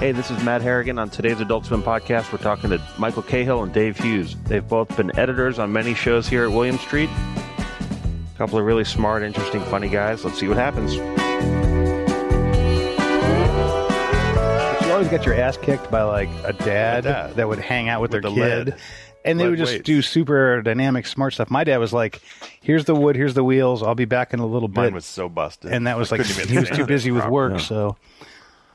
Hey, this is Matt Harrigan. On today's Adult Swim podcast, we're talking to Michael Cahill and Dave Hughes. They've both been editors on many shows here at William Street. A couple of really smart, interesting, funny guys. Let's see what happens. But you always get your ass kicked by, like, a dad that would hang out with their kid. And they would just do super dynamic, smart stuff. My dad was like, here's the wood, here's the wheels, I'll be back in a little bit. Mine was so busted. And that was like, he was too busy with work, so.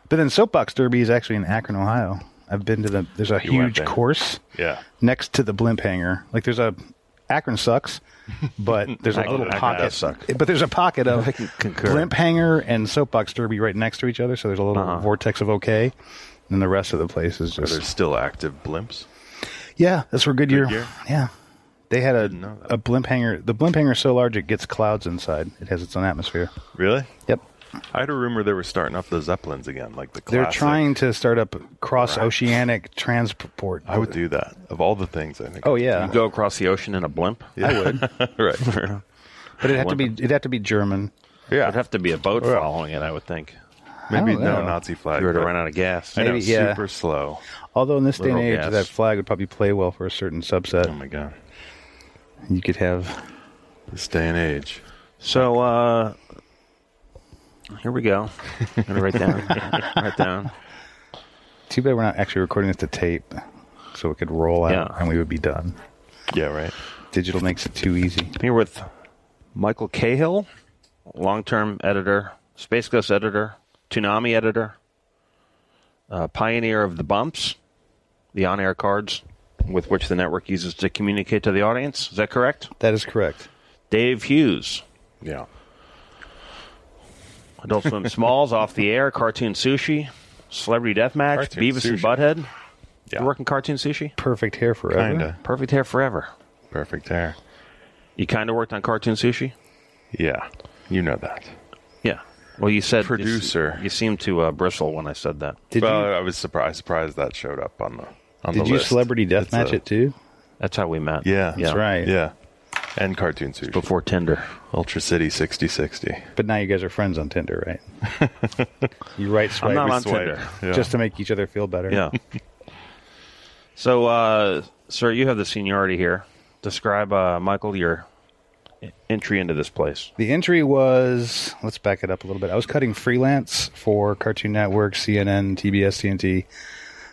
But then Soapbox Derby is actually in Akron, Ohio. I've been to there's a huge course next to the blimp hangar. Like, there's a, Akron sucks, but there's a little pocket. But there's a pocket of blimp hanger and Soapbox Derby right next to each other, so there's a little vortex of okay, and the rest of the place is just... Are there still active blimps? Yeah, that's where Goodyear. Yeah. They had a blimp hanger. The blimp hanger is so large it gets clouds inside. It has its own atmosphere. Really? Yep. I had a rumor they were starting up the Zeppelins again, like the classic. They're trying to start up cross-oceanic transport. I would do that. Of all the things, I think. Oh, yeah. You go across the ocean in a blimp? Yeah. I would. Right. But it'd have to be German. Yeah. It'd have to be a boat following it, I would think. Maybe no Nazi flag. You were to run out of gas. Maybe, super slow. Although in this day and age, that flag would probably play well for a certain subset. Oh, my God. You could have... This day and age. So, here we go. I'm going to write down. Too bad we're not actually recording this to tape so it could roll out and we would be done. Yeah, right. Digital makes it too easy. I'm here with Michael Cahill, long-term editor, Space Ghost editor, Toonami editor, pioneer of the bumps, the on-air cards with which the network uses to communicate to the audience. Is that correct? That is correct. Dave Hughes. Yeah. Adult Swim Smalls, Off the Air, Cartoon Sushi, Celebrity Deathmatch, Beavis and Butthead. Yeah. You work in Cartoon Sushi? Perfect Hair Forever. Kinda. Perfect Hair Forever. Perfect Hair. You kind of worked on Cartoon Sushi? Yeah. You know that. Yeah. Well, you said... Producer. You seemed to bristle when I said that. I was surprised that showed up on the list. Did you Celebrity Deathmatch it too? That's how we met. Yeah. That's right. Yeah. And Cartoon Sushi. Before Tinder. Ultra City 6060. But now you guys are friends on Tinder, right? You swipe. I'm not on Tinder. Yeah. Just to make each other feel better. Yeah. So, sir, you have the seniority here. Describe, Michael, your entry into this place. The entry was, let's back it up a little bit. I was cutting freelance for Cartoon Network, CNN, TBS, TNT. I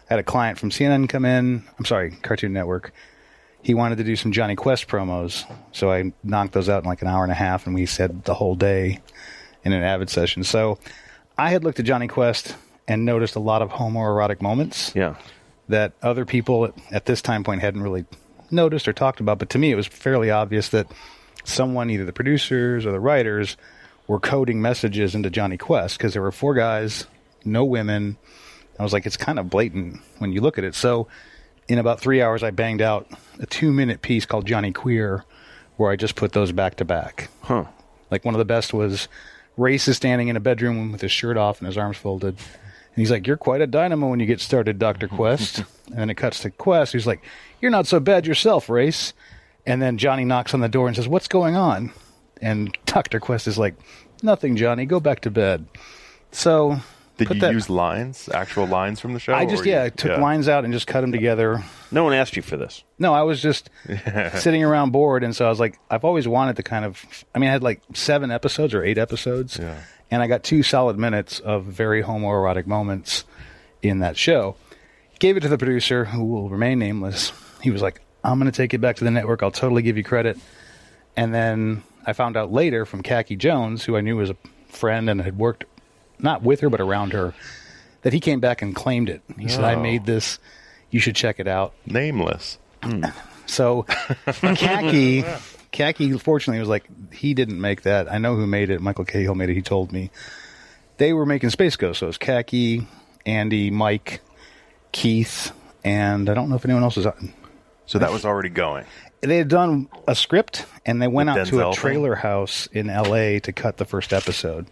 had a client from CNN come in. I'm sorry, Cartoon Network. He wanted to do some Johnny Quest promos, so I knocked those out in like an hour and a half, and we said the whole day in an Avid session. So I had looked at Johnny Quest and noticed a lot of homoerotic moments that other people at this time point hadn't really noticed or talked about. But to me, it was fairly obvious that someone, either the producers or the writers, were coding messages into Johnny Quest because there were 4 guys, no women. I was like, it's kind of blatant when you look at it. So... in about 3 hours, I banged out a 2-minute piece called Johnny Queer, where I just put those back to back. Huh. Like, one of the best was Race is standing in a bedroom with his shirt off and his arms folded. And he's like, "You're quite a dynamo when you get started, Dr. Quest." And then it cuts to Quest. He's like, "You're not so bad yourself, Race." And then Johnny knocks on the door and says, "What's going on?" And Dr. Quest is like, "Nothing, Johnny. Go back to bed." So... Did you use lines, actual lines from the show? I just, took lines out and just cut them together. No one asked you for this. No, I was just sitting around bored, and so I was like, I've always wanted to kind of, I had like 7 episodes or 8 episodes, and I got 2 solid minutes of very homoerotic moments in that show. Gave it to the producer, who will remain nameless. He was like, "I'm going to take it back to the network. I'll totally give you credit." And then I found out later from Khaki Jones, who I knew was a friend and had worked not with her, but around her, that he came back and claimed it. He said, "I made this. You should check it out." Nameless. So Khaki Khaki, fortunately, was like, he didn't make that. I know who made it. Michael Cahill made it. He told me. They were making Space Ghost. So it was Khaki, Andy, Mike, Keith, and I don't know if anyone else was out. So that was already going. They had done a script, and they went out to a trailer house in L.A. to cut the first episode.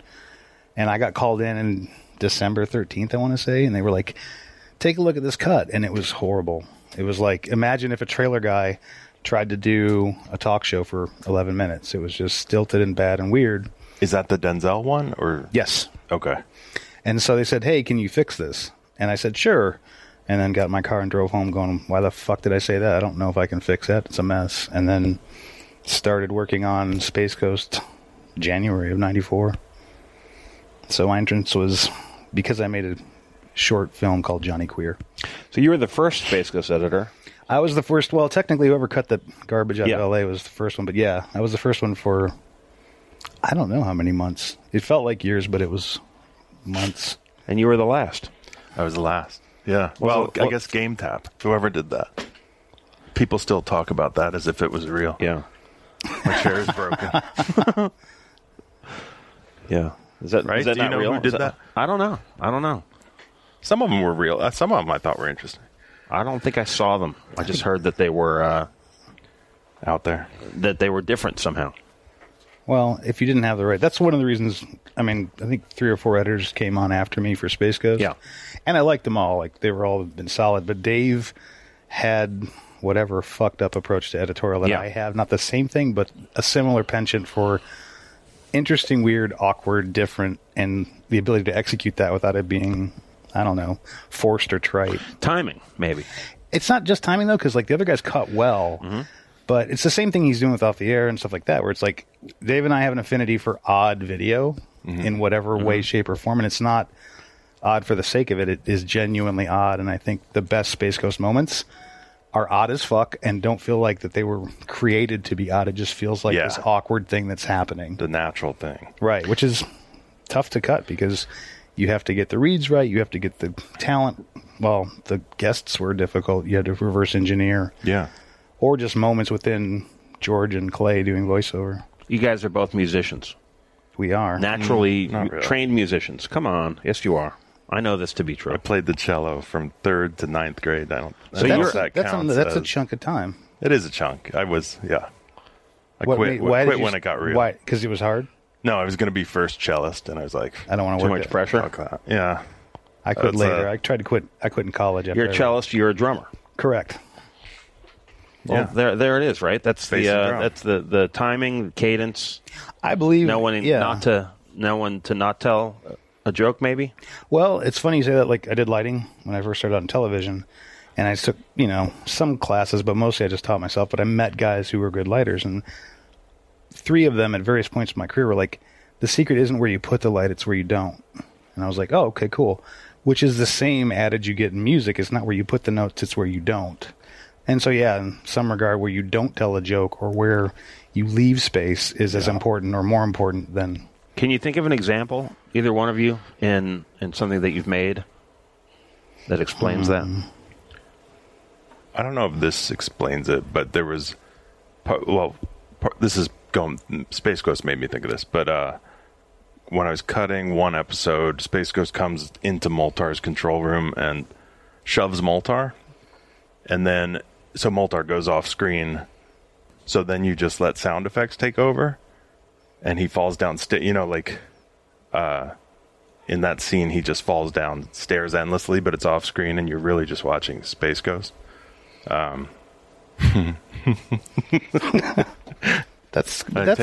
And I got called in December 13th, I want to say, and they were like, take a look at this cut. And it was horrible. It was like, imagine if a trailer guy tried to do a talk show for 11 minutes. It was just stilted and bad and weird. Is that the Denzel one? Or yes. Okay. And so they said, hey, can you fix this? And I said, sure. And then got in my car and drove home going, why the fuck did I say that? I don't know if I can fix that. It's a mess. And then started working on Space Ghost January of 94. So my entrance was because I made a short film called Johnny Queer. So you were the first Space Ghost editor. I was the first. Well, technically, whoever cut the garbage out of L.A. was the first one. But yeah, I was the first one for I don't know how many months. It felt like years, but it was months. And you were the last. I was the last. Yeah. Well, I guess Game Tap. Whoever did that. People still talk about that as if it was real. Yeah. My chair is broken. Yeah. Is that right? Is that Do you know real? Who did that? I don't know. Some of them were real. Some of them I thought were interesting. I don't think I saw them. I just heard that they were out there. That they were different somehow. Well, if you didn't have the right... That's one of the reasons... I mean, I think 3 or 4 editors came on after me for Space Ghost. Yeah. And I liked them all. Like, they were all been solid. But Dave had whatever fucked up approach to editorial that I have. Not the same thing, but a similar penchant for... interesting, weird, awkward, different, and the ability to execute that without it being, I don't know, forced or trite. Timing, maybe. It's not just timing, though, because like the other guy's cut well, but it's the same thing he's doing with Off the Air and stuff like that, where it's like Dave and I have an affinity for odd video in whatever way, shape, or form, and it's not odd for the sake of it. It is genuinely odd, and I think the best Space Ghost moments are odd as fuck and don't feel like that they were created to be odd. It just feels like this awkward thing that's happening. The natural thing. Right, which is tough to cut because you have to get the reads right. You have to get the talent. Well, the guests were difficult. You had to reverse engineer. Yeah. Or just moments within George and Clay doing voiceover. You guys are both musicians. We are. Naturally trained musicians. Come on. Yes, you are. I know this to be true. I played the cello from 3rd to 9th grade. I don't. So that's a chunk of time. It is a chunk. I was I quit when it got real. Why? Because it was hard. No, I was going to be first cellist, and I was like, I don't want to work too much pressure. Yeah, I quit later. I tried to quit. I quit in college. You're a cellist. You're a drummer. Correct. Well, there it is. Right. That's the timing, cadence. I believe no one to not tell. A joke, maybe? Well, it's funny you say that. Like, I did lighting when I first started on television, and I took, some classes, but mostly I just taught myself. But I met guys who were good lighters, and 3 of them at various points in my career were like, the secret isn't where you put the light, it's where you don't. And I was like, oh, okay, cool. Which is the same adage you get in music. It's not where you put the notes, it's where you don't. And so, yeah, in some regard, where you don't tell a joke or where you leave space is as important or more important than... Can you think of an example, either one of you, in something that you've made that explains that? I don't know if this explains it, but there was... this is going... Space Ghost made me think of this, but when I was cutting one episode, Space Ghost comes into Moltar's control room and shoves Moltar, and then... So Moltar goes off screen, so then you just let sound effects take over? And he falls down, in that scene, he just falls down stairs endlessly, but it's off screen, and you're really just watching Space Ghost. I take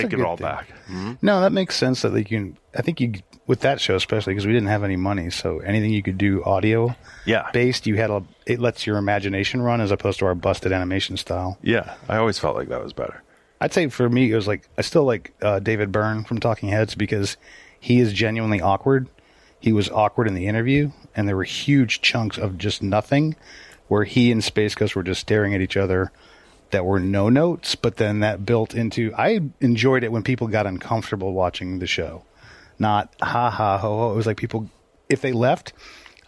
it all back. Mm-hmm. No, that makes sense. With that show especially, because we didn't have any money, so anything you could do audio based, it lets your imagination run as opposed to our busted animation style. Yeah, I always felt like that was better. I'd say for me, it was like, I still like David Byrne from Talking Heads because he is genuinely awkward. He was awkward in the interview, and there were huge chunks of just nothing where he and Space Ghost were just staring at each other that were no notes, but then that built into... I enjoyed it when people got uncomfortable watching the show. Not ha-ha, ho-ho. It was like people, if they left...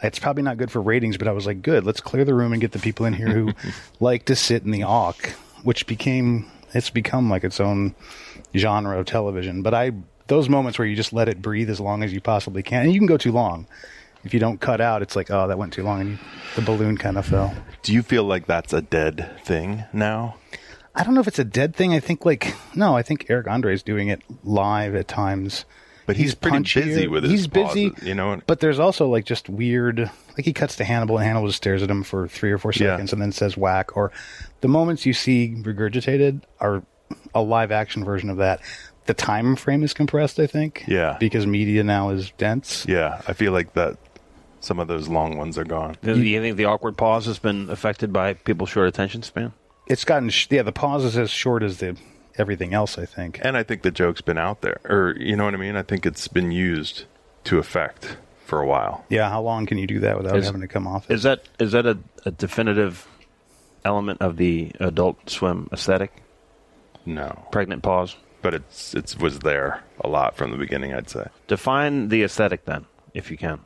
It's probably not good for ratings, but I was like, good, let's clear the room and get the people in here who like to sit in the awk, which became... It's become like its own genre of television. But those moments where you just let it breathe as long as you possibly can, and you can go too long. If you don't cut out, it's like, oh, that went too long, and the balloon kind of fell. Do you feel like that's a dead thing now? I don't know if it's a dead thing. I think I think Eric Andre is doing it live at times. But he's pretty punchier. Busy with his pauses, you know. But there's also like just weird, like he cuts to Hannibal and Hannibal just stares at him for 3 or 4 seconds and then says whack. Or the moments you see regurgitated are a live action version of that. The time frame is compressed, I think. Yeah. Because media now is dense. Yeah. I feel like that some of those long ones are gone. Do you think the awkward pause has been affected by people's short attention span? It's gotten, the pause is as short as the everything else, I think. And I think the joke's been out there. Or, you know what I mean? I think it's been used to effect for a while. Yeah, how long can you do that without having to come off it? Is that a definitive element of the Adult Swim aesthetic? No. Pregnant pause? But it was there a lot from the beginning, I'd say. Define the aesthetic, then, if you can.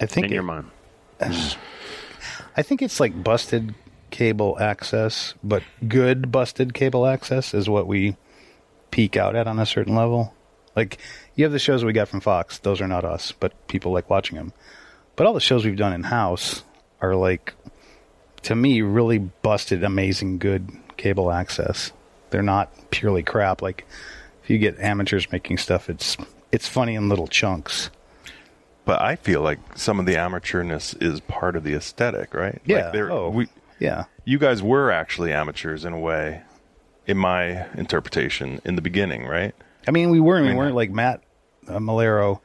I think in your mind. I think it's like busted cable access, but good busted cable access is what we peak out at on a certain level. Like, you have the shows we got from Fox. Those are not us, but people like watching them. But all the shows we've done in-house are, like, to me, really busted, amazing, good cable access. They're not purely crap. Like, if you get amateurs making stuff, it's funny in little chunks. But I feel like some of the amateurness is part of the aesthetic, right? Yeah. Like you guys were actually amateurs in a way, in my interpretation, in the beginning, right? I mean, we weren't like Matt Malero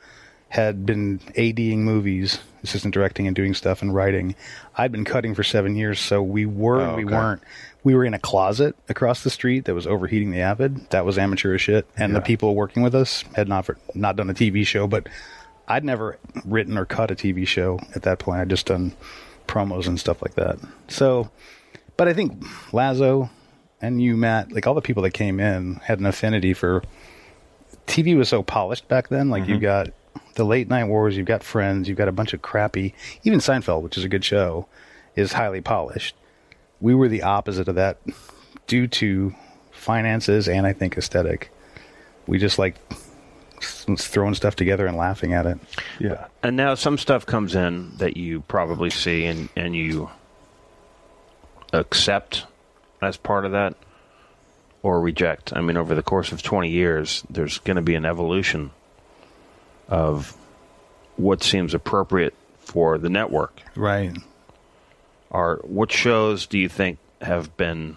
had been ADing movies, assistant directing and doing stuff and writing. I'd been cutting for 7 years, so we were we weren't. We were in a closet across the street that was overheating the Avid. That was amateur as shit. And the people working with us had not done a TV show, but I'd never written or cut a TV show at that point. I'd just done promos and stuff like that. So, but I think Lazo and you, Matt, like all the people that came in had an affinity for TV was so polished back then. Like you got the late night wars, you've got Friends, you've got a bunch of crappy, even Seinfeld, which is a good show, is highly polished. We were the opposite of that due to finances and I think aesthetic. We just like throwing stuff together and laughing at it. Yeah. And now some stuff comes in that you probably see and you accept as part of that or reject. I mean, over the course of 20 years, there's going to be an evolution of what seems appropriate for the network. Right. What shows do you think have been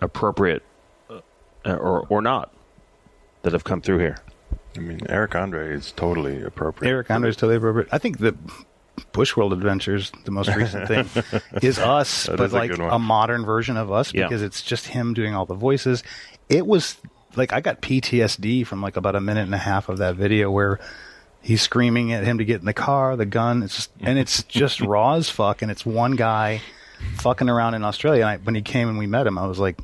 appropriate or not that have come through here? I mean, Eric Andre is totally appropriate. Eric Andre is totally appropriate. I think the Bushworld Adventures, the most recent thing, is us, that but like a modern version of us because it's just him doing all the voices. It was like I got PTSD from like about a minute and a half of that video where he's screaming at him to get in the car, the gun. It's just raw as fuck. And it's one guy fucking around in Australia. And when he came and we met him, I was like,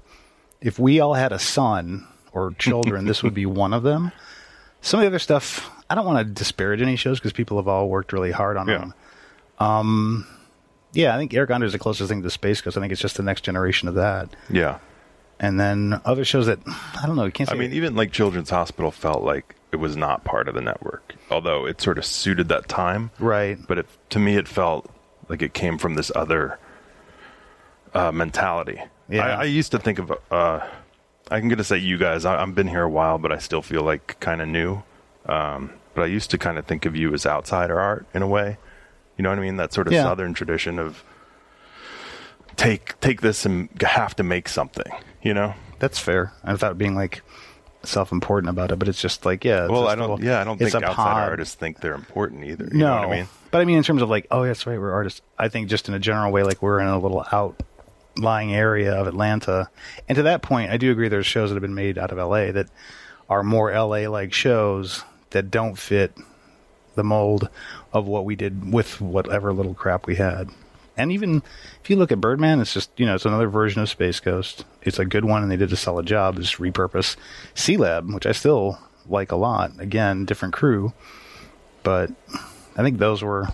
if we all had a son or children, this would be one of them. Some of the other stuff, I don't want to disparage any shows because people have all worked really hard on them. I think Eric Andre is the closest thing to Space Ghost. I think it's just the next generation of that. Yeah. And then other shows that, I don't know, you can't say. I mean, even like Children's Hospital felt like it was not part of the network, although it sort of suited that time. Right. But to me, it felt like it came from this other mentality. Yeah. I used to think of, I'm going to say you guys, I've been here a while, but I still feel like kind of new. But I used to kind of think of you as outsider art in a way. You know what I mean? That sort of Southern tradition of take this and have to make something, you know? That's fair. I thought being like self-important about it, but it's just like, yeah. Well, I don't think outside artists think they're important either. You know what I mean? But I mean, in terms of like, oh, that's right, we're artists. I think just in a general way, like we're in a little outlying area of Atlanta. And to that point, I do agree there's shows that have been made out of LA that are more LA-like shows that don't fit the mold of what we did with whatever little crap we had. And even if you look at Birdman, it's just, you know, it's another version of Space Ghost. It's a good one, and they did a solid job. Just repurpose C-Lab, which I still like a lot. Again, different crew. But I think those were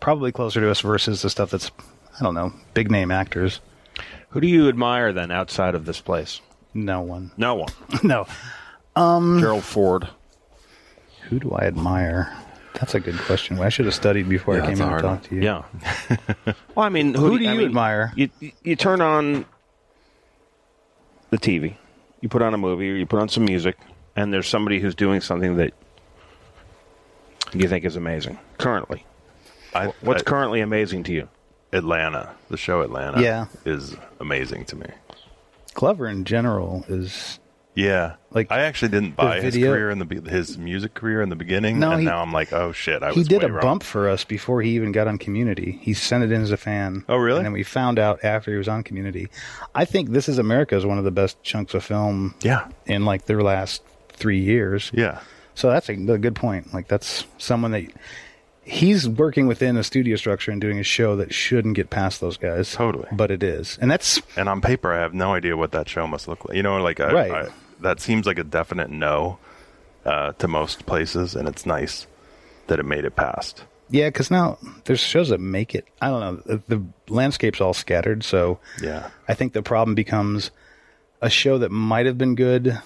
probably closer to us versus the stuff that's, I don't know, big-name actors. Who do you admire then outside of this place? No one. No one. No. Gerald Ford. Who do I admire? That's a good question. I should have studied before I came in and talked to you. Yeah. Well, I mean, who do you admire? You turn on the TV, you put on a movie, or you put on some music, and there's somebody who's doing something that you think is amazing currently. What's currently amazing to you? Atlanta. The show Atlanta is amazing to me. Glover in general is... Yeah, like I actually didn't buy his career and his music career in the beginning, now I'm like, oh shit, I was way wrong. He did a bump for us before he even got on Community. He sent it in as a fan. Oh really? And then we found out after he was on Community. I think This Is America is one of the best chunks of film. Yeah. In like their last 3 years. Yeah. So that's a good point. Like that's someone that he's working within a studio structure and doing a show that shouldn't get past those guys. Totally. But it is, and on paper, I have no idea what that show must look like. You know, like that seems like a definite no to most places, and it's nice that it made it past. Yeah, because now there's shows that make it. I don't know. The landscape's all scattered, so yeah. I think the problem becomes a show that might have been good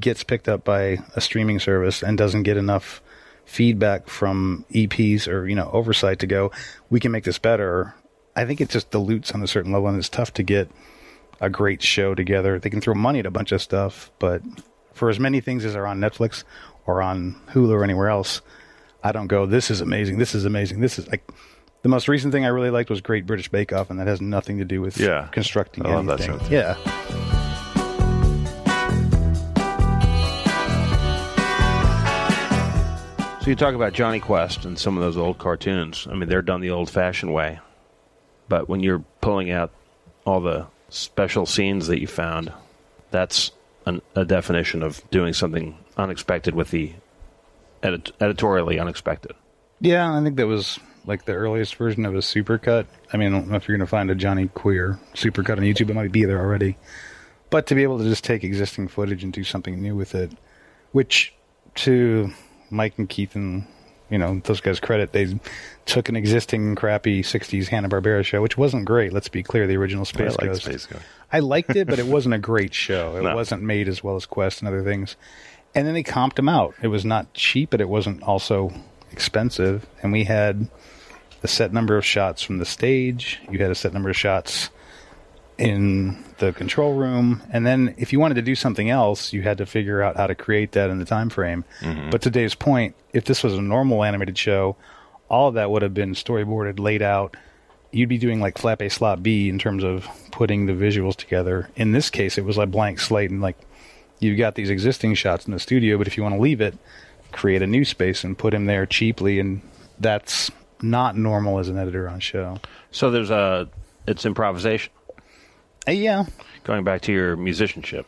gets picked up by a streaming service and doesn't get enough feedback from EPs or oversight to go, we can make this better. I think it just dilutes on a certain level, and it's tough to get a great show together. They can throw money at a bunch of stuff, but for as many things as are on Netflix or on Hulu or anywhere else, I don't go, this is amazing, this is amazing, this is like... The most recent thing I really liked was Great British Bake Off, and that has nothing to do with constructing anything. I love that show too. Yeah. So you talk about Johnny Quest and some of those old cartoons. I mean, they're done the old-fashioned way, but when you're pulling out all the special scenes that you found, that's a definition of doing something unexpected with the editorially unexpected. Yeah, I think that was like the earliest version of a supercut. I mean, I don't know if you're going to find a Johnny Queer supercut on YouTube. It might be there already. But to be able to just take existing footage and do something new with it, which to Mike and Keith and those guys' credit, they took an existing crappy 60s Hanna-Barbera show, which wasn't great. Let's be clear, the original Space Ghost. I liked it, but it wasn't a great show. It wasn't made as well as Quest and other things. And then they comped them out. It was not cheap, but it wasn't also expensive. And we had a set number of shots from the stage. You had a set number of shots in the control room, and then if you wanted to do something else, you had to figure out how to create that in the time frame. Mm-hmm. But to Dave's point, if this was a normal animated show, all of that would have been storyboarded, laid out. You'd be doing like flap A, slot B in terms of putting the visuals together. In this case, it was like blank slate, and like you've got these existing shots in the studio, but if you want to leave it, create a new space and put him there cheaply, and that's not normal as an editor on show. So there's it's improvisation. Yeah, going back to your musicianship,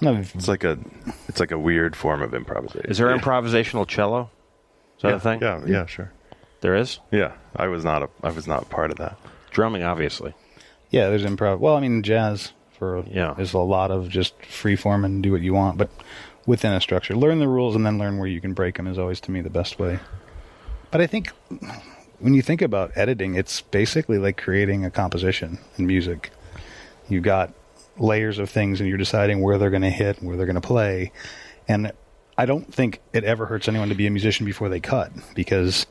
it's like a weird form of improvisation. Is there improvisational cello? Is that a thing? Yeah, sure. There is. Yeah, I was not part of that. Drumming, obviously. Yeah, there's improv. Well, I mean, jazz is a lot of just free form and do what you want, but within a structure. Learn the rules and then learn where you can break them is always, to me, the best way. But I think when you think about editing, it's basically like creating a composition in music. You've got layers of things, and you're deciding where they're going to hit and where they're going to play. And I don't think it ever hurts anyone to be a musician before they cut, because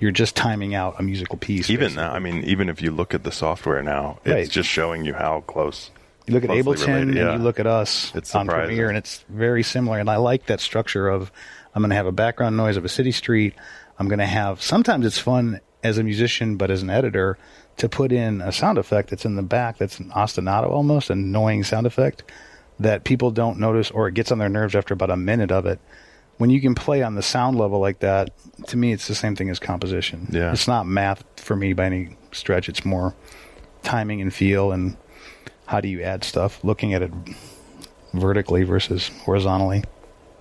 you're just timing out a musical piece. Even now, I mean, even if you look at the software now, it's just showing you how close. You look at Ableton and you look at us on Premiere, and it's very similar. And I like that structure of, I'm going to have a background noise of a city street. I'm going to have, sometimes it's fun as a musician, but as an editor, to put in a sound effect that's in the back, that's an ostinato almost, an annoying sound effect that people don't notice, or it gets on their nerves after about a minute of it. When you can play on the sound level like that, to me, it's the same thing as composition. Yeah. It's not math for me by any stretch. It's more timing and feel, and how do you add stuff, looking at it vertically versus horizontally.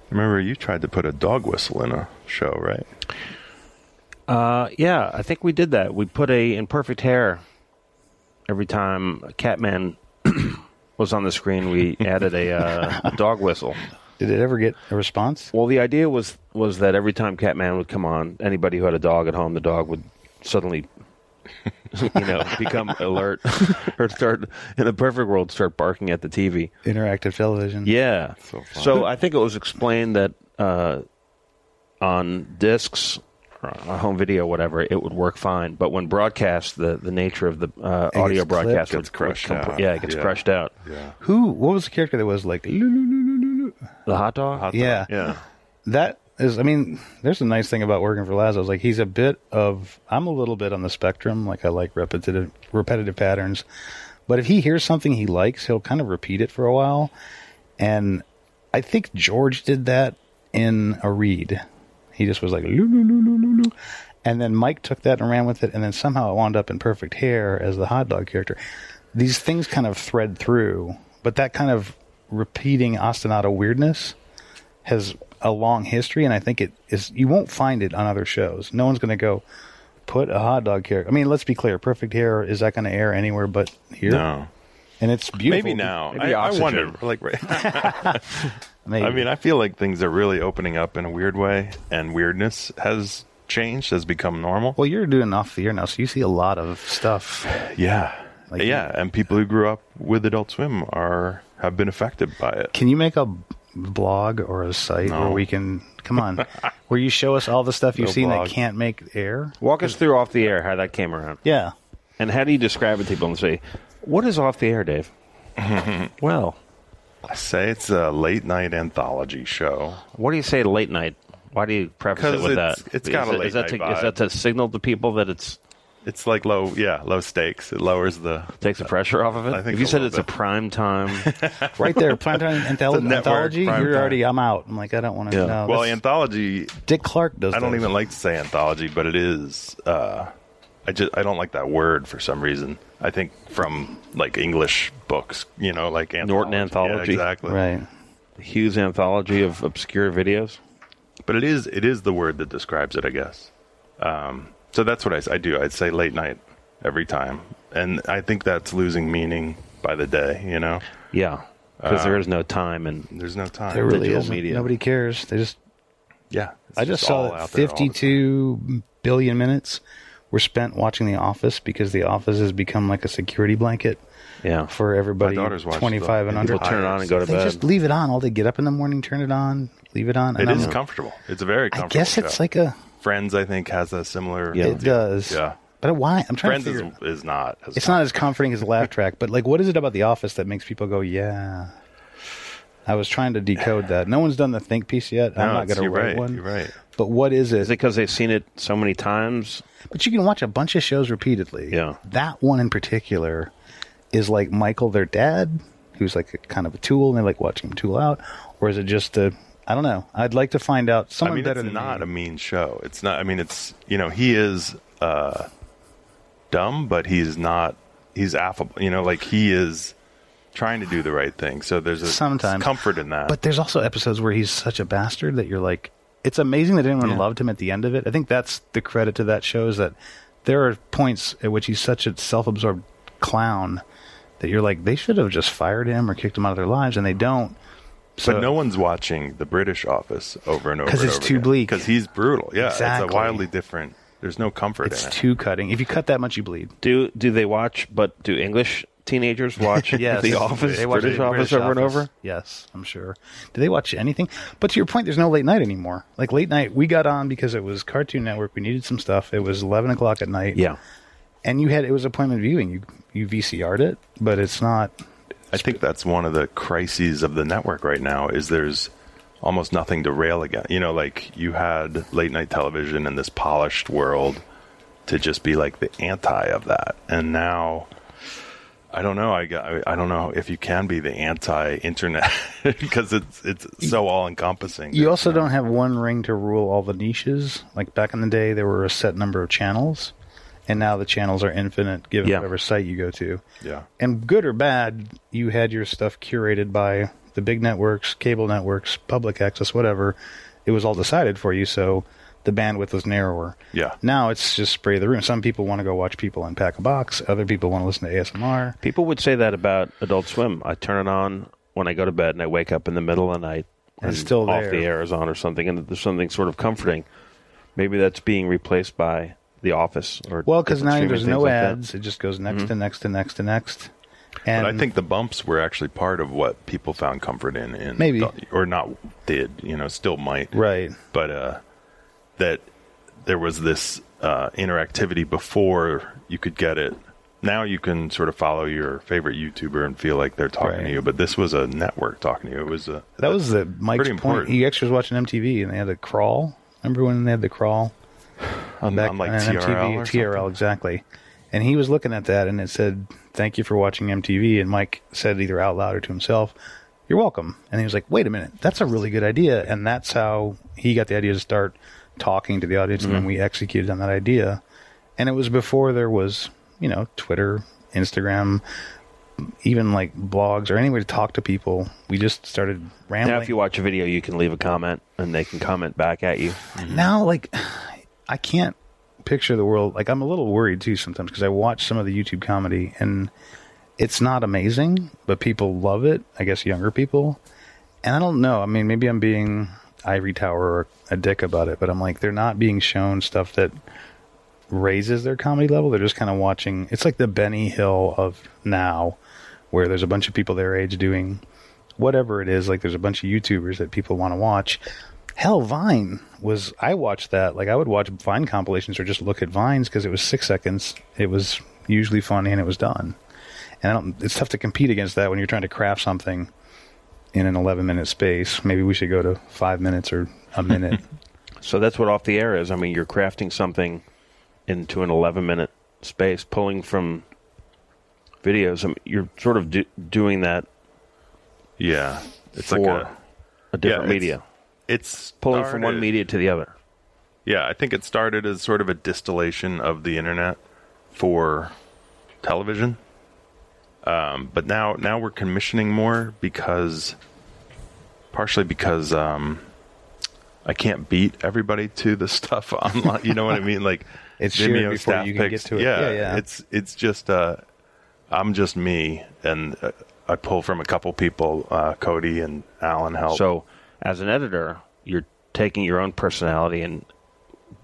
Remember, you tried to put a dog whistle in a show, right? Yeah, I think we did that. We put in Perfect Hair, every time Catman was on the screen, we added a dog whistle. Did it ever get a response? Well, the idea was that every time Catman would come on, anybody who had a dog at home, the dog would suddenly become alert or start barking at the TV. Interactive television. Yeah. So I think it was explained that on discs, or home video, whatever, it would work fine. But when broadcast, the nature of the audio broadcast would crushed out. Yeah, it gets crushed out. Yeah. What was the character that was like the hot dog? Yeah. Yeah. That is, I mean, there's a nice thing about working for Lazo. It's like I'm a little bit on the spectrum. Like I like repetitive patterns, but if he hears something he likes, he'll kind of repeat it for a while. And I think George did that in a read. He just was like, and then Mike took that and ran with it. And then somehow it wound up in Perfect Hair as the hot dog character. These things kind of thread through, but that kind of repeating ostinato weirdness has a long history, and I think it is. You won't find it on other shows. No one's going to go put a hot dog character. I mean, let's be clear. Perfect Hair, is that going to air anywhere but here? No. And it's beautiful. Maybe now. Maybe I wonder. Like, maybe. I mean, I feel like things are really opening up in a weird way, and weirdness has changed, has become normal. Well, you're doing Off the Air now, so you see a lot of stuff. Yeah. Like, yeah, and people who grew up with Adult Swim have been affected by it. Can you make a blog or a site where we can where you show us all the stuff you've seen that can't make air? Walk us through Off the Air, how that came around. Yeah. And how do you describe it to people and say, what is Off the Air, Dave? Well, I say it's a late night anthology show. What do you say late night? Why do you preface it with that? It's got a late night vibe. Is that to signal to people that it's... It's like low stakes. It lowers the... Takes the pressure off of it? I think if you said it's a prime time... Right there, prime time anthology, you're already... I'm out. I'm like, I don't want to know. Well, anthology... Dick Clark does that. I don't even like to say anthology, but it is... I don't like that word for some reason. I think from, like, English books, like... Anthology. Norton anthology. Yeah, exactly. Right. The Hughes anthology of obscure videos. But it is the word that describes it, I guess. So that's what I do. I'd say late night every time. And I think that's losing meaning by the day, Yeah, because there is no time. And there's no time. There really is media. Nobody cares. They just... Yeah. I just saw that 52 billion minutes were spent watching The Office because The Office has become like a security blanket for everybody 25 and under. People turn it on and go to bed. They just leave it on. All they get up in the morning, turn it on, leave it on. It is comfortable. It's a very comfortable show. It's like a... Friends, I think, has a similar... Yeah, it does. Yeah. But why? I'm trying to figure... Friends is not... It's not as comforting as a laugh track, but like, what is it about The Office that makes people go, yeah? I was trying to decode that. No one's done the think piece yet. I'm not going to write one. You're right. But what is it? Is it because they've seen it so many times? But you can watch a bunch of shows repeatedly. Yeah. That one in particular is like Michael, their dad, who's like kind of a tool, and they like watching him tool out. Or is it just a... I don't know. I'd like to find out. Someone better than me. It's not a mean show. It's not. I mean, it's he is dumb, but he's not. He's affable. Like he is trying to do the right thing. So there's sometimes comfort in that. But there's also episodes where he's such a bastard that you're like, it's amazing that anyone loved him at the end of it. I think that's the credit to that show, is that there are points at which he's such a self-absorbed clown that you're like, they should have just fired him or kicked him out of their lives, and they don't. So, but no one's watching the British Office over and over. Because it's too bleak. Because he's brutal. Yeah, exactly. It's a wildly different. There's no comfort in it. It's too cutting. If you cut that much, you bleed. Do they watch? But do English teenagers watch The Office? They watch British Office over and over. Yes, I'm sure. Do they watch anything? But to your point, there's no late night anymore. Like late night, we got on because it was Cartoon Network. We needed some stuff. It was 11:00 at night. Yeah, and it was appointment viewing. You VCR'd it, but it's not. I think that's one of the crises of the network right now, is there's almost nothing to rail against. Like you had late night television and this polished world to just be like the anti of that. And now, I don't know. I don't know if you can be the anti-internet because it's so all-encompassing. You also don't have one ring to rule all the niches. Like back in the day, there were a set number of channels. And now the channels are infinite, given whatever site you go to. Yeah. And good or bad, you had your stuff curated by the big networks, cable networks, public access, whatever. It was all decided for you, so the bandwidth was narrower. Yeah. Now it's just spray the room. Some people want to go watch people unpack a box. Other people want to listen to ASMR. People would say that about Adult Swim. I turn it on when I go to bed, and I wake up in the middle of the night, and it's still there. Off the Air is on or something, and there's something sort of comforting. Maybe that's being replaced by... The Office. Or well, because now there's no ads. Like it just goes next to next to next to next. And but I think the bumps were actually part of what people found comfort in. Maybe. Or not did, you know, still might. Right. But that there was this interactivity before you could get it. Now you can sort of follow your favorite YouTuber and feel like they're talking to you, but this was a network talking to you. It was a, that was the Mike's point. Important. He actually was watching MTV and they had a crawl. Remember when they had the crawl? On like TRL MTV, or TRL, exactly. And he was looking at that and it said, "Thank you for watching MTV." And Mike said either out loud or to himself, "You're welcome." And he was like, "Wait a minute, that's a really good idea." And that's how he got the idea to start talking to the audience. And then we executed on that idea. And it was before there was, you know, Twitter, Instagram, even like blogs or any way to talk to people. We just started rambling. Now if you watch a video, you can leave a comment and they can comment back at you. Now, like, I can't picture the world. Like, I'm a little worried too sometimes because I watch some of the YouTube comedy and it's not amazing, but people love it. I guess younger people. And I don't know. I mean, maybe I'm being ivory tower or a dick about it, but I'm like, they're not being shown stuff that raises their comedy level. They're just kind of watching. It's like the Benny Hill of now, where there's a bunch of people their age doing whatever it is. Like, there's a bunch of YouTubers that people want to watch. Hell, Vine was, I watched that. Like, I would watch Vine compilations or just look at Vines because it was 6 seconds. It was usually funny and it was done. And I don't, it's tough to compete against that when you're trying to craft something in an 11-minute space. Maybe we should go to 5 minutes or a minute. So that's what Off the Air is. I mean, you're crafting something into an 11-minute space, pulling from videos. I mean, you're sort of doing that. Yeah, it's for like a different media. It's pulling from one media to the other. Yeah, I think it started as sort of a distillation of the internet for television. But now we're commissioning more partially because I can't beat everybody to the stuff online. You know what I mean? Like, it's Vimeo staff you can picks. Get to it. Yeah. It's just I'm just me, and I pull from a couple people. Cody and Alan help. So, as an editor, you're taking your own personality and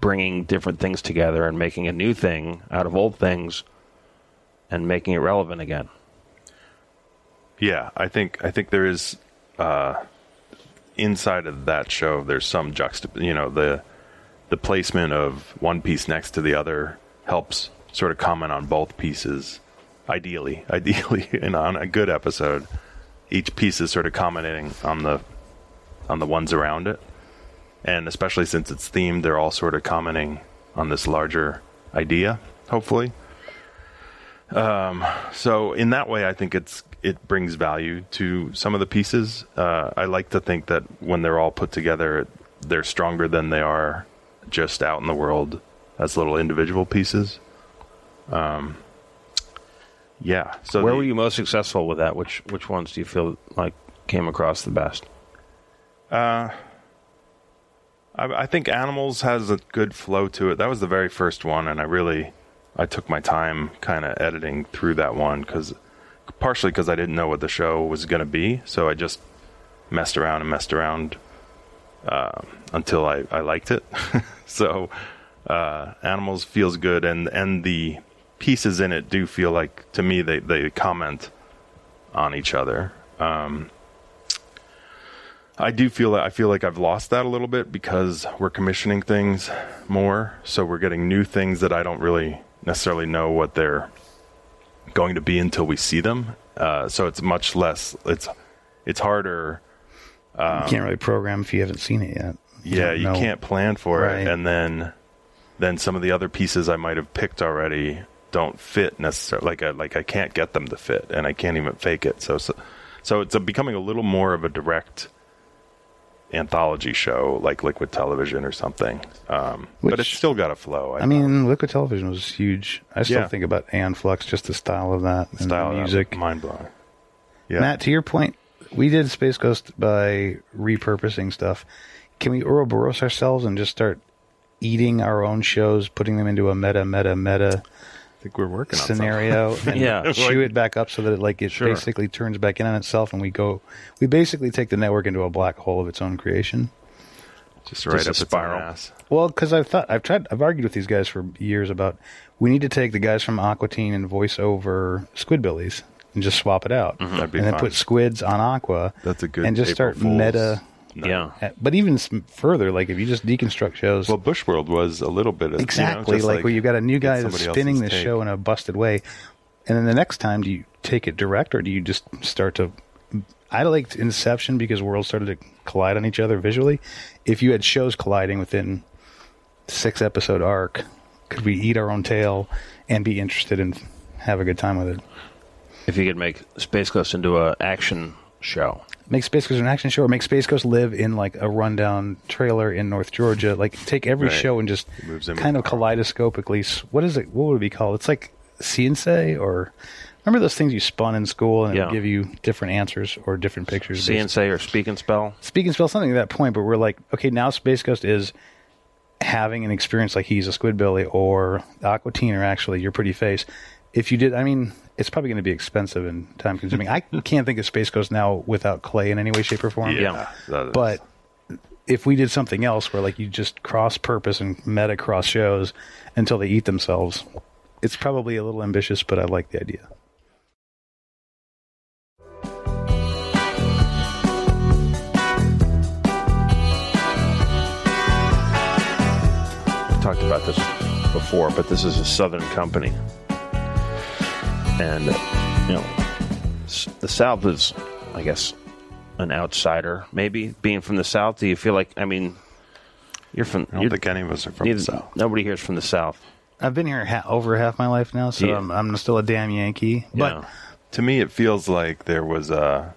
bringing different things together and making a new thing out of old things, and making it relevant again. Yeah, I think there is inside of that show. There's some juxtaposition. You know, the placement of one piece next to the other helps sort of comment on both pieces. Ideally, and on a good episode, each piece is sort of commenting on the ones around it. And especially since it's themed, they're all sort of commenting on this larger idea, hopefully. So in that way, I think it brings value to some of the pieces. I like to think that when they're all put together, they're stronger than they are just out in the world as little individual pieces. Yeah. So where were you most successful with that? Which ones do you feel like came across the best? I think Animals has a good flow to it. That was the very first one, and I took my time kind of editing through that one, partially because I didn't know what the show was going to be, so I just messed around until I liked it. So Animals feels good, and the pieces in it do feel like, to me, they comment on each other. I feel like I've lost that a little bit because we're commissioning things more, so we're getting new things that I don't really necessarily know what they're going to be until we see them. So it's much less. It's harder. You can't really program if you haven't seen it yet. You can't plan for it, and then some of the other pieces I might have picked already don't fit necessarily. Like I can't get them to fit, and I can't even fake it. So it's becoming a little more of a direct anthology show, like Liquid Television or something. But it's still got a flow. I mean, Liquid Television was huge. I still think about Anne Flux, just the style of that, and the music, mind blowing. Yeah, Matt, to your point. We did Space Ghost by repurposing stuff. Can we Ouroboros ourselves and just start eating our own shows, putting them into a meta? I think we're working on scenario. And chew it back up so that it basically turns back in on itself, and we basically take the network into a black hole of its own creation. Just right up a spiral. Ass. Well, because I've argued with these guys for years about we need to take the guys from Aqua Teen and voice over Squidbillies and just swap it out, mm-hmm. That'd be and fun. Then put squids on Aqua. That's a good and just April start Fools. Meta. No. Yeah, but even further, like if you just deconstruct shows. Well, Bushworld was a little bit of exactly you know, like where you've got a new guy that's spinning this show in a busted way, and then the next time do you take it direct or do you just start to? I liked Inception because worlds started to collide on each other visually. If you had shows colliding within 6-episode arc, could we eat our own tail and be interested and have a good time with it? If you could make Space Ghost into an action show. Make Space Ghost an action show or make Space Ghost live in like a rundown trailer in North Georgia. Like take every show and just kind of kaleidoscopically. What is it? What would it be called? It's like CNC or... Remember those things you spun in school and it would give you different answers or different pictures? CNC or Speak and Spell? Speak and Spell, something at that point, but we're like, okay, now Space Ghost is having an experience like he's a Squidbilly or Aqua Teen or actually Your Pretty Face. If you did, I mean, it's probably going to be expensive and time consuming. I can't think of Space Ghost now without Clay in any way, shape, or form. Yeah. But if we did something else where like you just cross purpose and meta cross shows until they eat themselves, it's probably a little ambitious, but I like the idea. Talked about this before, but this is a southern company, and you know the South is, I guess, an outsider. Maybe being from the South, do you feel like? I mean, you're from. I don't think any of us are from the South. Nobody here's from the South. I've been here over half my life now, so yeah. I'm still a damn Yankee. But yeah. To me, it feels like there was a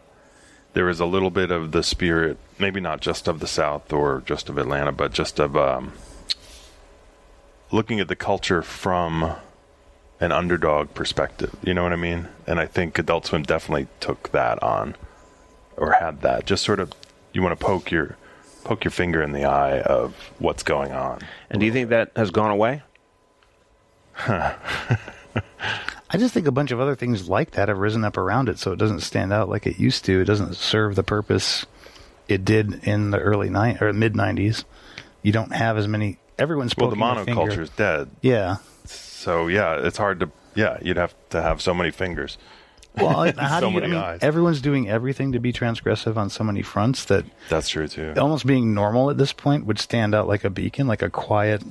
little bit of the spirit, maybe not just of the South or just of Atlanta, but just of. Looking at the culture from an underdog perspective. You know what I mean? And I think Adult Swim definitely took that on or had that. Just sort of you want to poke your finger in the eye of what's going on. And do you think that has gone away? Huh. I just think a bunch of other things like that have risen up around it so it doesn't stand out like it used to. It doesn't serve the purpose it did in the early or mid 90s. You don't have as many everyone's poking their finger. Well, the monoculture is dead. Yeah. So, yeah, it's hard to... Yeah, you'd have to have so many fingers. Well, eyes. Everyone's doing everything to be transgressive on so many fronts that... That's true, too. Almost being normal at this point would stand out like a beacon, like a quiet,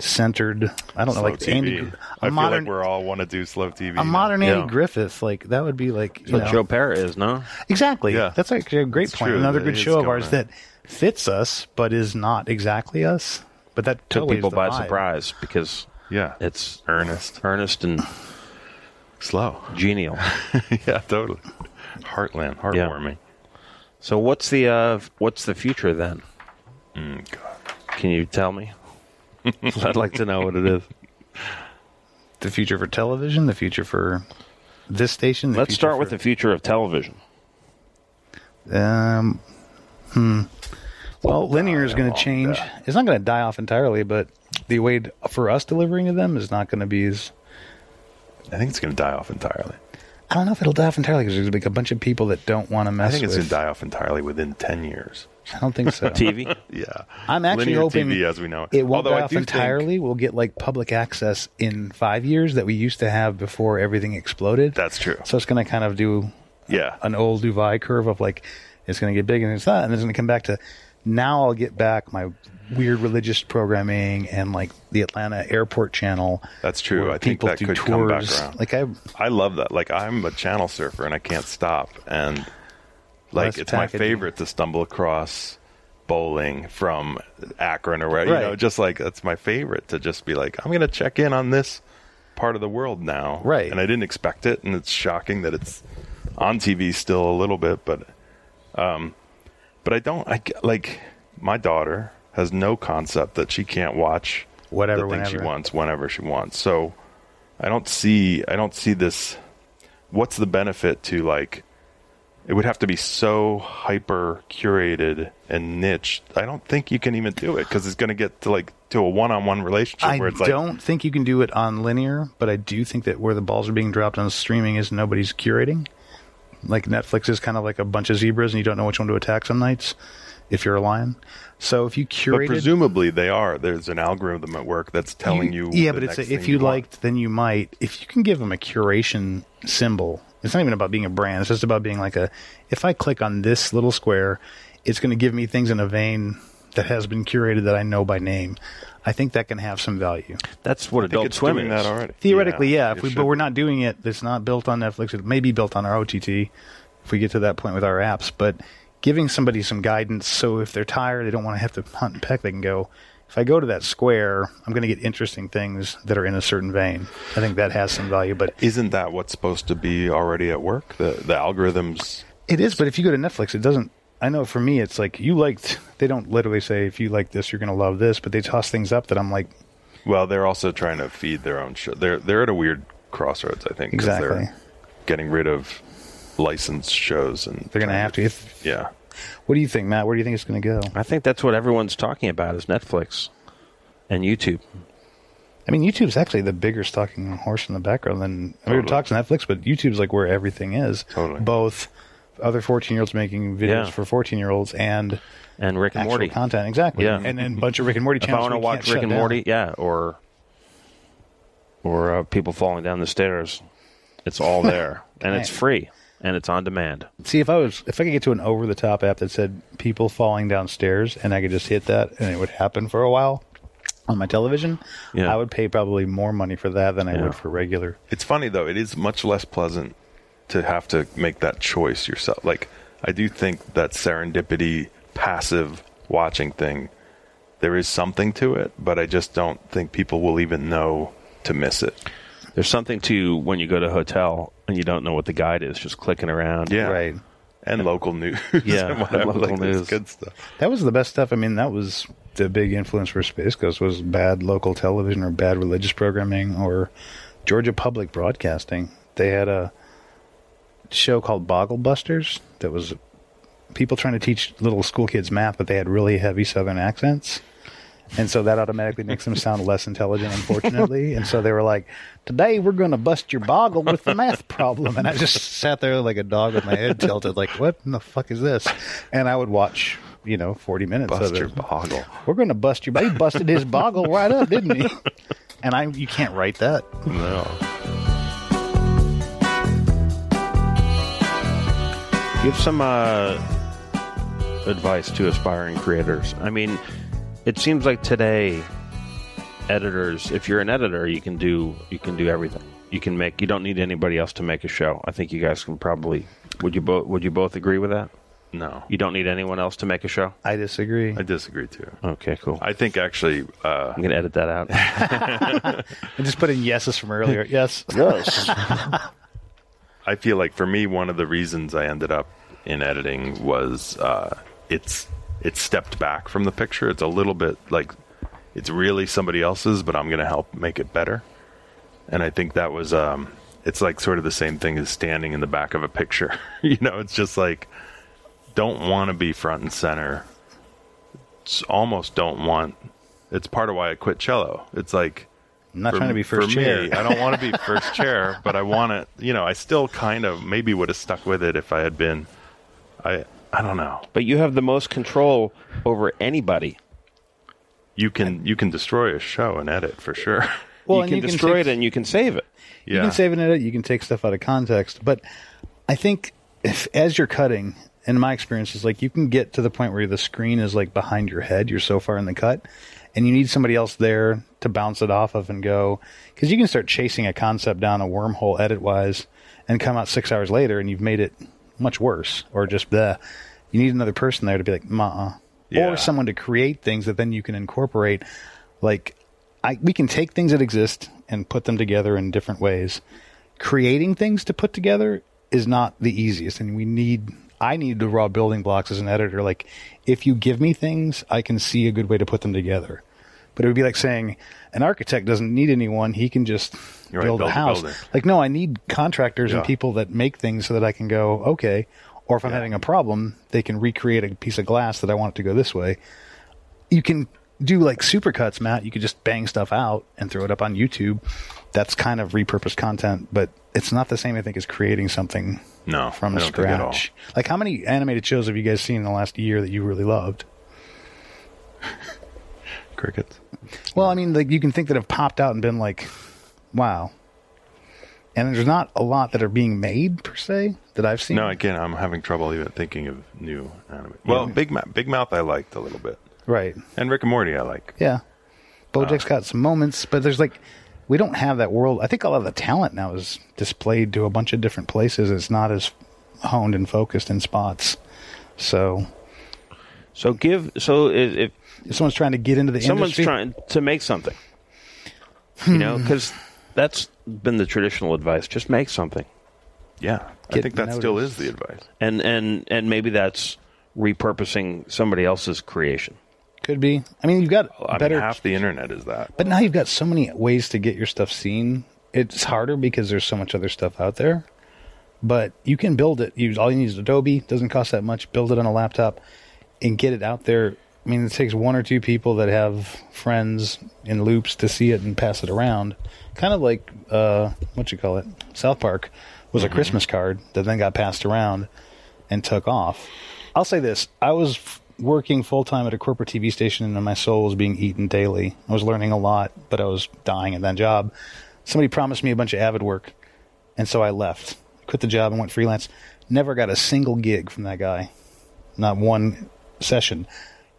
centered... I don't know, slow like... TV. I feel like we all want to do slow TV. Modern Andy Griffith, like, that would be like... That's what Joe Parra is, no? Exactly. Yeah. That's actually a great point. True. Another good show of ours that fits us, but is not exactly us. But that took people by surprise because it's earnest and slow, genial. Yeah, totally. Heartwarming. So what's the future then? God. Can you tell me? I'd like to know what it is. The future for television, the future for this station. Let's start with the future of television. Well, linear is going to change. Yeah. It's not going to die off entirely, but the way for us delivering to them is not going to be as... I think it's going to die off entirely. I don't know if it'll die off entirely because there's like a bunch of people that don't want to mess with... I think it's going to die off entirely within 10 years. I don't think so. TV? Yeah. I'm actually hoping TV, as we know it won't die off entirely. We'll get like public access in 5 years that we used to have before everything exploded. That's true. So it's going to kind of do an old Dubai curve of like, it's going to get big and it's not, and it's going to come back to... Now I'll get back my weird religious programming and like the Atlanta airport channel. That's true. I think that could come back around. Like I love that. Like I'm a channel surfer and I can't stop. And like it's my favorite to stumble across bowling from Akron or where, you know, just like that's my favorite to just be like, I'm going to check in on this part of the world now. Right. And I didn't expect it. And it's shocking that it's on TV still a little bit, but, but like, my daughter has no concept that she can't watch whatever she wants, whenever she wants. So I don't see this. What's the benefit to like, it would have to be so hyper curated and niche. I don't think you can even do it because it's going to get to like to a one-on-one relationship. I don't think you can do it on linear, but I do think that where the balls are being dropped on streaming is nobody's curating. Like Netflix is kind of like a bunch of zebras and you don't know which one to attack some nights. if you're a lion. So if you curated... But presumably they are. There's an algorithm at work that's telling you... Yeah, but it's if you liked, then you might. If you can give them a curation symbol, it's not even about being a brand. It's just about being like a... If I click on this little square, it's going to give me things in a vein that has been curated that I know by name. I think that can have some value. That's what Adult Swim is. That already. Theoretically, yeah. But we're not doing it. It's not built on Netflix. It may be built on our OTT if we get to that point with our apps. But... giving somebody some guidance so if they're tired, they don't want to have to hunt and peck, they can go, if I go to that square, I'm going to get interesting things that are in a certain vein. I think that has some value. But isn't that what's supposed to be already at work? The algorithms? It is, but if you go to Netflix, it doesn't. I know for me, it's like, you liked, they don't literally say, if you like this, you're going to love this, but they toss things up that I'm like. Well, they're also trying to feed their own show. They're at a weird crossroads, I think. Exactly. They're getting rid of licensed shows, and they're going to have to. Yeah. What do you think, Matt? Where do you think it's going to go? I think that's what everyone's talking about is Netflix and YouTube. I mean, YouTube's actually the bigger stalking horse in the background. Than totally. We were talking Netflix, but YouTube's like where everything is. Totally. Both other 14-year-olds making videos for 14-year-olds and Rick and Morty content, exactly. Yeah. And a bunch of Rick and Morty channels. If I want to watch Rick and Morty, or people falling down the stairs, it's all there and it's free. And it's on demand. See, if I could get to an over-the-top app that said people falling downstairs, and I could just hit that, and it would happen for a while on my television, I would pay probably more money for that than I would for regular. It's funny, though. It is much less pleasant to have to make that choice yourself. Like, I do think that serendipity, passive watching thing, there is something to it, but I just don't think people will even know to miss it. There's something to when you go to a hotel and you don't know what the guide is, just clicking around. Yeah. Right. And local news. Yeah. Local news. Good stuff. That was the best stuff. I mean, that was the big influence for Space Ghost was bad local television or bad religious programming or Georgia Public Broadcasting. They had a show called Boggle Busters that was people trying to teach little school kids math, but they had really heavy Southern accents. And so that automatically makes them sound less intelligent, unfortunately. And so they were like, today we're going to bust your boggle with the math problem. And I just sat there like a dog with my head tilted, like, what in the fuck is this? And I would watch, 40 minutes of it. Bust your boggle. We're going to bust your boggle. He busted his boggle right up, didn't he? And you can't write that. No. Give some advice to aspiring creators. I mean... It seems like today, editors. If you're an editor, you can do everything. You don't need anybody else to make a show. I think you guys can probably. Would you both agree with that? No, you don't need anyone else to make a show. I disagree. I disagree too. Okay, cool. I think actually, I'm gonna edit that out. I just put in yeses from earlier. Yes. I feel like for me, one of the reasons I ended up in editing was it's stepped back from the picture. It's a little bit like it's really somebody else's, but I'm going to help make it better. And I think that was, it's like sort of the same thing as standing in the back of a picture. It's just like, don't want to be front and center. It's part of why I quit cello. It's like, I'm not trying to be first chair. Me, I don't want to be first chair, but I want to, I still kind of maybe would have stuck with it if I had been, I don't know. But you have the most control over anybody. You can destroy a show and edit, for sure. Well, you can destroy it and you can save it. Yeah. You can save and edit. You can take stuff out of context. But I think as you're cutting, in my experience, is like you can get to the point where the screen is like behind your head. You're so far in the cut. And you need somebody else there to bounce it off of and go. Because you can start chasing a concept down a wormhole edit-wise and come out 6 hours later and you've made it much worse, or just you need another person there to be like, or someone to create things that then you can incorporate. Like, we can take things that exist and put them together in different ways. Creating things to put together is not the easiest, and I need the raw building blocks as an editor. Like, if you give me things, I can see a good way to put them together. But it would be like saying an architect doesn't need anyone. He can just build a house. Like, no, I need contractors and people that make things so that I can go, okay. Or if I'm having a problem, they can recreate a piece of glass that I want it to go this way. You can do like supercuts, Matt. You could just bang stuff out and throw it up on YouTube. That's kind of repurposed content, but it's not the same, I think, as creating something No, from I don't scratch. Think at all. Like, how many animated shows have you guys seen in the last year that you really loved? Crickets. Well, I mean, like, you can think that have popped out and been like, wow. And there's not a lot that are being made, per se, that I've seen. No, again, I'm having trouble even thinking of new anime. Well, yeah. Big Mouth I liked a little bit. Right. And Rick and Morty I like. Yeah. BoJack's got some moments, but there's like, we don't have that world. I think a lot of the talent now is displayed to a bunch of different places. It's not as honed and focused in spots. So if someone's trying to get into the industry. Someone's trying to make something. You know, because that's been the traditional advice. Just make something. Yeah. I think that still is the advice. And maybe that's repurposing somebody else's creation. Could be. I mean, you've got half the internet is that. But now you've got so many ways to get your stuff seen. It's harder because there's so much other stuff out there. But you can build it. All you need is Adobe. Doesn't cost that much. Build it on a laptop and get it out there. I mean, it takes one or two people that have friends in loops to see it and pass it around. Kind of like, South Park was a Christmas card that then got passed around and took off. I'll say this. I was working full-time at a corporate TV station, and my soul was being eaten daily. I was learning a lot, but I was dying at that job. Somebody promised me a bunch of Avid work, and so I left. Quit the job and went freelance. Never got a single gig from that guy. Not one session.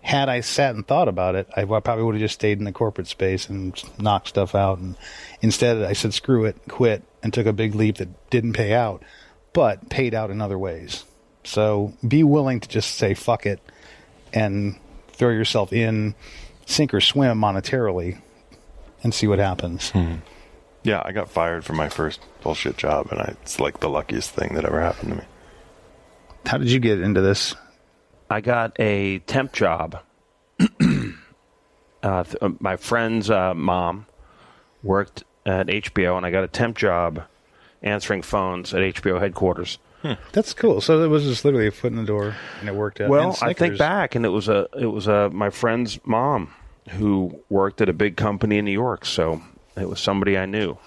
Had I sat and thought about it, I probably would have just stayed in the corporate space and knocked stuff out. And instead, I said, screw it, quit, and took a big leap that didn't pay out, but paid out in other ways. So be willing to just say, fuck it, and throw yourself in, sink or swim monetarily, and see what happens. Yeah, I got fired from my first bullshit job, and it's like the luckiest thing that ever happened to me. How did you get into this? I got a temp job. My friend's mom worked at HBO, and I got a temp job answering phones at HBO headquarters. That's cool. So it was just literally a foot in the door, and it worked out. Well, I think back, and it was my friend's mom who worked at a big company in New York, so it was somebody I knew,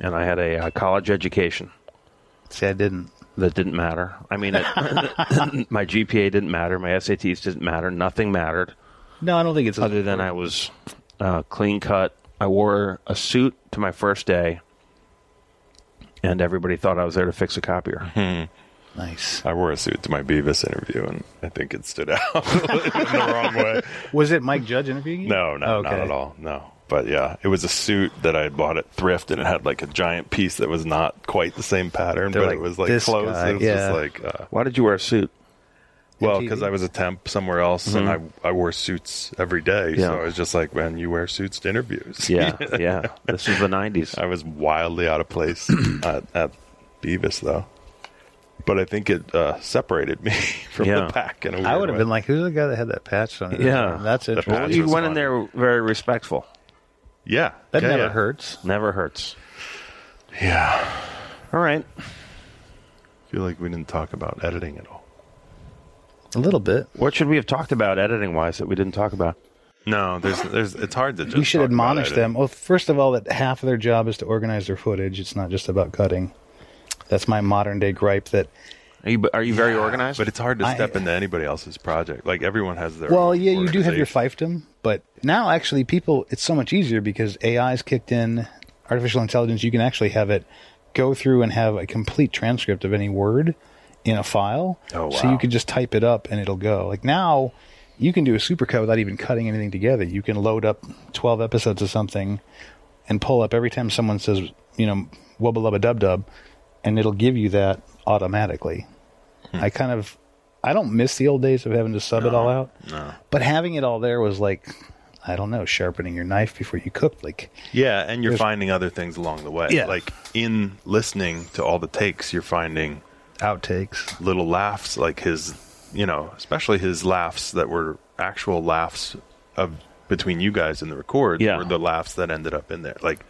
and I had a college education. See, I didn't. That didn't matter. I mean, my GPA didn't matter. My SATs didn't matter. Nothing mattered. No, I don't think it's... Other than I was clean cut. I wore a suit to my first day, and everybody thought I was there to fix a copier. Nice. I wore a suit to my Beavis interview, and I think it stood out in the wrong way. Was it Mike Judge interviewing you? No, not at all. No. But yeah, it was a suit that I bought at thrift, and it had like a giant piece that was not quite the same pattern, but like, it was like close. Guy, it was just like, why did you wear a suit? Well, because I was a temp somewhere else, and I wore suits every day. Yeah. So I was just like, man, you wear suits to interviews. Yeah, yeah. This was the 90s. I was wildly out of place at Beavis, though. But I think it separated me from the pack in a weird I would have been like, who's the guy that had that patch on it? Yeah. That's it. Well, you went in there very respectful. Yeah. That never hurts. Never hurts. Yeah. All right. I feel like we didn't talk about editing at all. A little bit. What should we have talked about editing-wise that we didn't talk about? No, there's. It's hard to just We should talk admonish about them. Well, first of all, that half of their job is to organize their footage. It's not just about cutting. That's my modern-day gripe that... Are you very organized? But it's hard to step into anybody else's project. Like, everyone has their own you do have your fiefdom, but now, actually, people, it's so much easier because AI's kicked in, artificial intelligence. You can actually have it go through and have a complete transcript of any word in a file. Oh, wow. So you can just type it up, and it'll go. Like, now, you can do a supercut without even cutting anything together. You can load up 12 episodes of something and pull up every time someone says, you know, wubba lubba dub dub, and it'll give you that automatically. I don't miss the old days of having to sub it all out. No. But having it all there was like, I don't know, sharpening your knife before you cook. Like, yeah, and you're finding other things along the way. Yeah. Like, in listening to all the takes, you're finding outtakes, little laughs, like his, you know, especially his laughs that were actual laughs of between you guys and the record were the laughs that ended up in there. Like,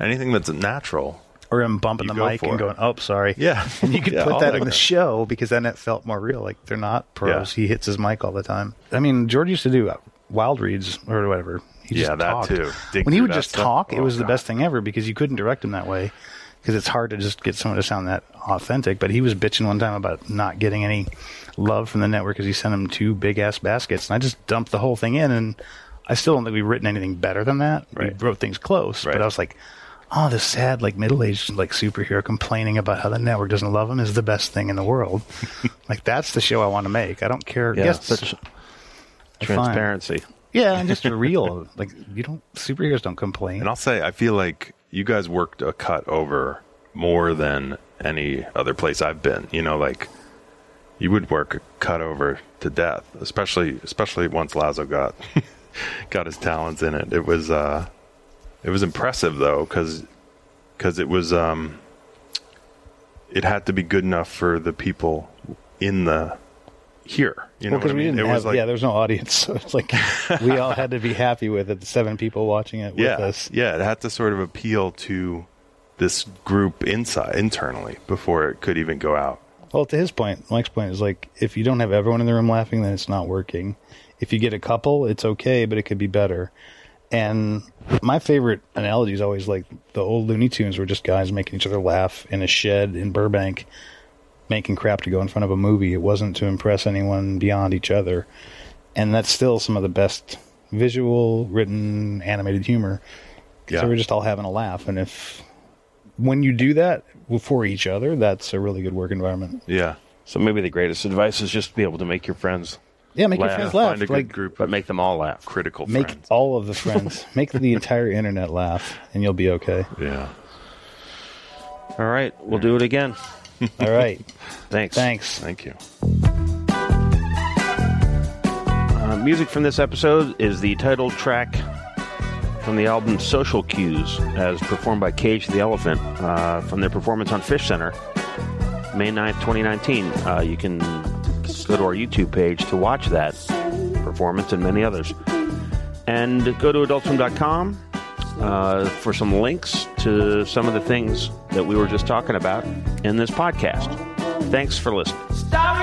anything that's natural. Or him bumping the mic and going, oh, sorry. Yeah. And you could put that in the show because then it felt more real. Like, they're not pros. Yeah. He hits his mic all the time. I mean, George used to do wild reads or whatever. He just talked. When he would just talk, it was the best thing ever because you couldn't direct him that way. because it's hard to just get someone to sound that authentic. But he was bitching one time about not getting any love from the network because he sent him 2 big-ass baskets. And I just dumped the whole thing in, and I still don't think we've written anything better than that. Right. We wrote things close, right. But I was like, oh, this sad, like, middle-aged, like, superhero complaining about how the network doesn't love him is the best thing in the world. Like, that's the show I want to make. I don't care. Yeah, yes, such transparency. Fine. Yeah, and just real. Like, superheroes don't complain. And I'll say, I feel like you guys worked a cut over more than any other place I've been. You know, like, you would work a cut over to death, especially once Lazo got his talents in it. It was impressive, though, because it was it had to be good enough for the people in the here. You know what I mean? It was like, yeah, there was no audience, so it's like we all had to be happy with it. 7 people watching it with us. Yeah, it had to sort of appeal to this group internally before it could even go out. Well, to his point, Mike's point is like, if you don't have everyone in the room laughing, then it's not working. If you get a couple, it's okay, but it could be better. And my favorite analogy is always like the old Looney Tunes were just guys making each other laugh in a shed in Burbank, making crap to go in front of a movie. It wasn't to impress anyone beyond each other. And that's still some of the best visual, written, animated humor. Yeah. So we're just all having a laugh. And when you do that for each other, that's a really good work environment. Yeah. So maybe the greatest advice is just to be able to make your friends laugh. Yeah, make your friends laugh. Find a good group, but make them all laugh. Critical friends. Make all of the friends. Make the entire internet laugh, and you'll be okay. Yeah. All right. We'll do it again. All right. Thanks. Thank you. Music from this episode is the title track from the album Social Cues, as performed by Cage the Elephant from their performance on Fish Center, May 9th, 2019. You can go to our YouTube page to watch that performance and many others. And go to adultswim.com for some links to some of the things that we were just talking about in this podcast. Thanks for listening. Stop.